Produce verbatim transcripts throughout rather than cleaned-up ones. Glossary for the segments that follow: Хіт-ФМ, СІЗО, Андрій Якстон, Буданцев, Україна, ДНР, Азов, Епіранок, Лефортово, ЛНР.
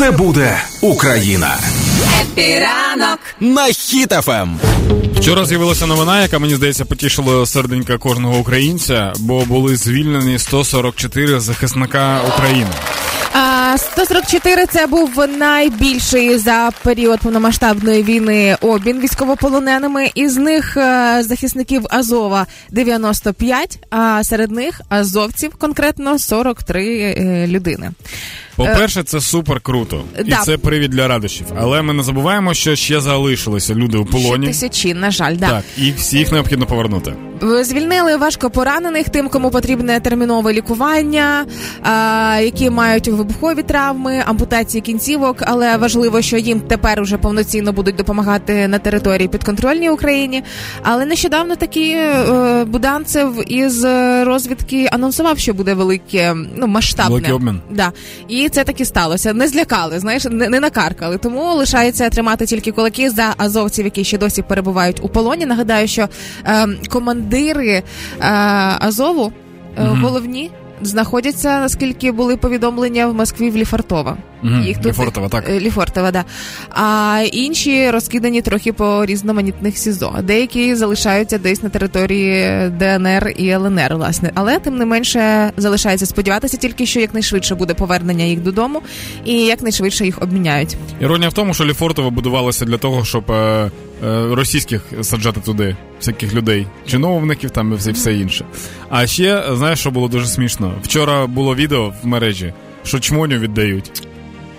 Це буде Україна. Епіранок на Хіт-ФМ. Вчора з'явилася новина, яка, мені здається, потішила серденька кожного українця, бо були звільнені сто сорок чотири захисника України. сто сорок чотири – це був найбільший за період повномасштабної війни обмін військовополоненими. Із них захисників Азова – дев'яносто п'ять, а серед них азовців конкретно сорок три людини. По-перше, це супер круто. Да. І це привід для радощів. Але ми не забуваємо, що ще залишилися люди у полоні. Ще тисячі, на жаль, да. Так, і всіх необхідно повернути. Звільнили важко поранених тим, кому потрібне термінове лікування, які мають вибухові травми, ампутації кінцівок, але важливо, що їм тепер уже повноцінно будуть допомагати на території підконтрольній Україні. Але нещодавно таки Буданцев із розвідки анонсував, що буде велике, ну, масштабне. Великий обмін. Да. І це таки сталося. Не злякали, знаєш, не, не накаркали. Тому лишається тримати тільки кулаки за азовців, які ще досі перебувають у полоні. Нагадаю, що е, командири е, Азову е, mm-hmm. головні знаходяться, наскільки були повідомлення, в Москві в Лефортово. Mm-hmm. Лефортово, так. Лефортово, да. А інші розкидані трохи по різноманітних СІЗО. Деякі залишаються десь на території ДНР і ЛНР, власне. Але, тим не менше, залишається сподіватися тільки, що якнайшвидше буде повернення їх додому і якнайшвидше їх обміняють. Іронія в тому, що Лефортово будувалося для того, щоб е, е, російських саджати туди, всяких людей, чиновників там і все, все інше. А ще, знаєш, що було дуже смішно? Вчора було відео в мережі, що чмоню віддають.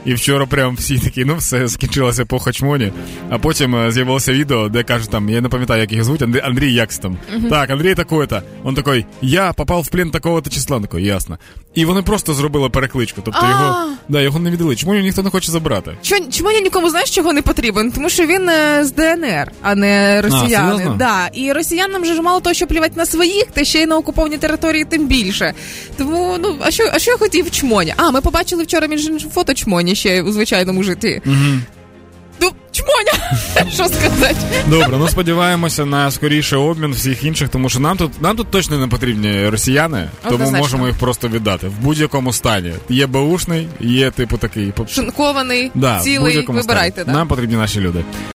І вчора прям всі такі, ну все, скінчилося по хачмоні. А потім з'явилося відео, де кажуть там, я не пам'ятаю, як їх звуть, Андрій Якстон. Uh-huh. Так, Андрій такий-то. Он такий, я попав в плен такого-то числа. Он такий, ясно. І вони просто зробили перекличку. Тобто А-а-а. його да, його не віддали. Чому його ніхто не хоче забрати? Чому я нікому, знаєш, чого не потрібен? Тому що він е, з ДНР, а не росіяни. А, да. І росіянам вже ж мало того, що плівати на своїх, та ще й на окупованій території тим більше. Тому, ну, а що, а що я хотів чмоня? А, ми побачили вчора між іншим фото чмоня. Ще у звичайному житті. Mm-hmm. Ну, чмоня! Що сказати? Добре, ну сподіваємося на скоріший обмін всіх інших, тому що нам тут, нам тут точно не потрібні росіяни, однозначно. Тому можемо їх просто віддати. В будь-якому стані. Є беушний, є типу такий... Шинкований, да, цілий, вибирайте. Да. Нам потрібні наші люди.